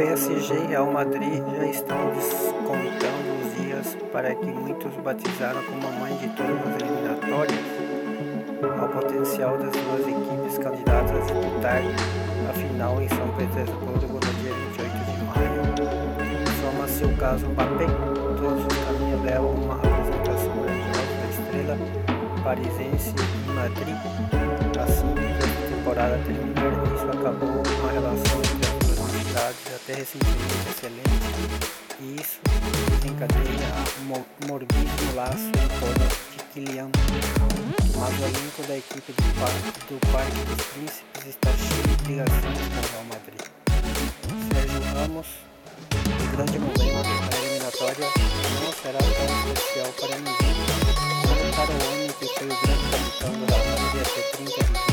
PSG e Real Madrid já estão descontando os dias para que muitos batizaram como a mãe de todas as eliminatórias ao potencial das duas equipes candidatas a disputar a final em São Petersburgo no dia 28 de maio. Soma-se o caso Mbappé, todos os caminhos levam uma representação grandiosa da estrela parisense em Madrid. Assim que a temporada terminar, isso acabou com a relação entre as duas cidades até recentemente excelente, e isso desencadeia um morbido laço em torno de Kylian. Mas o elenco da equipe do Parque dos Príncipes está cheio de ligações com o Real Madrid. Sérgio Ramos, o grande momento da eliminatória, não será tão especial para ninguém, como para o homem que foi o grande capitão do Real Madrid até 30 de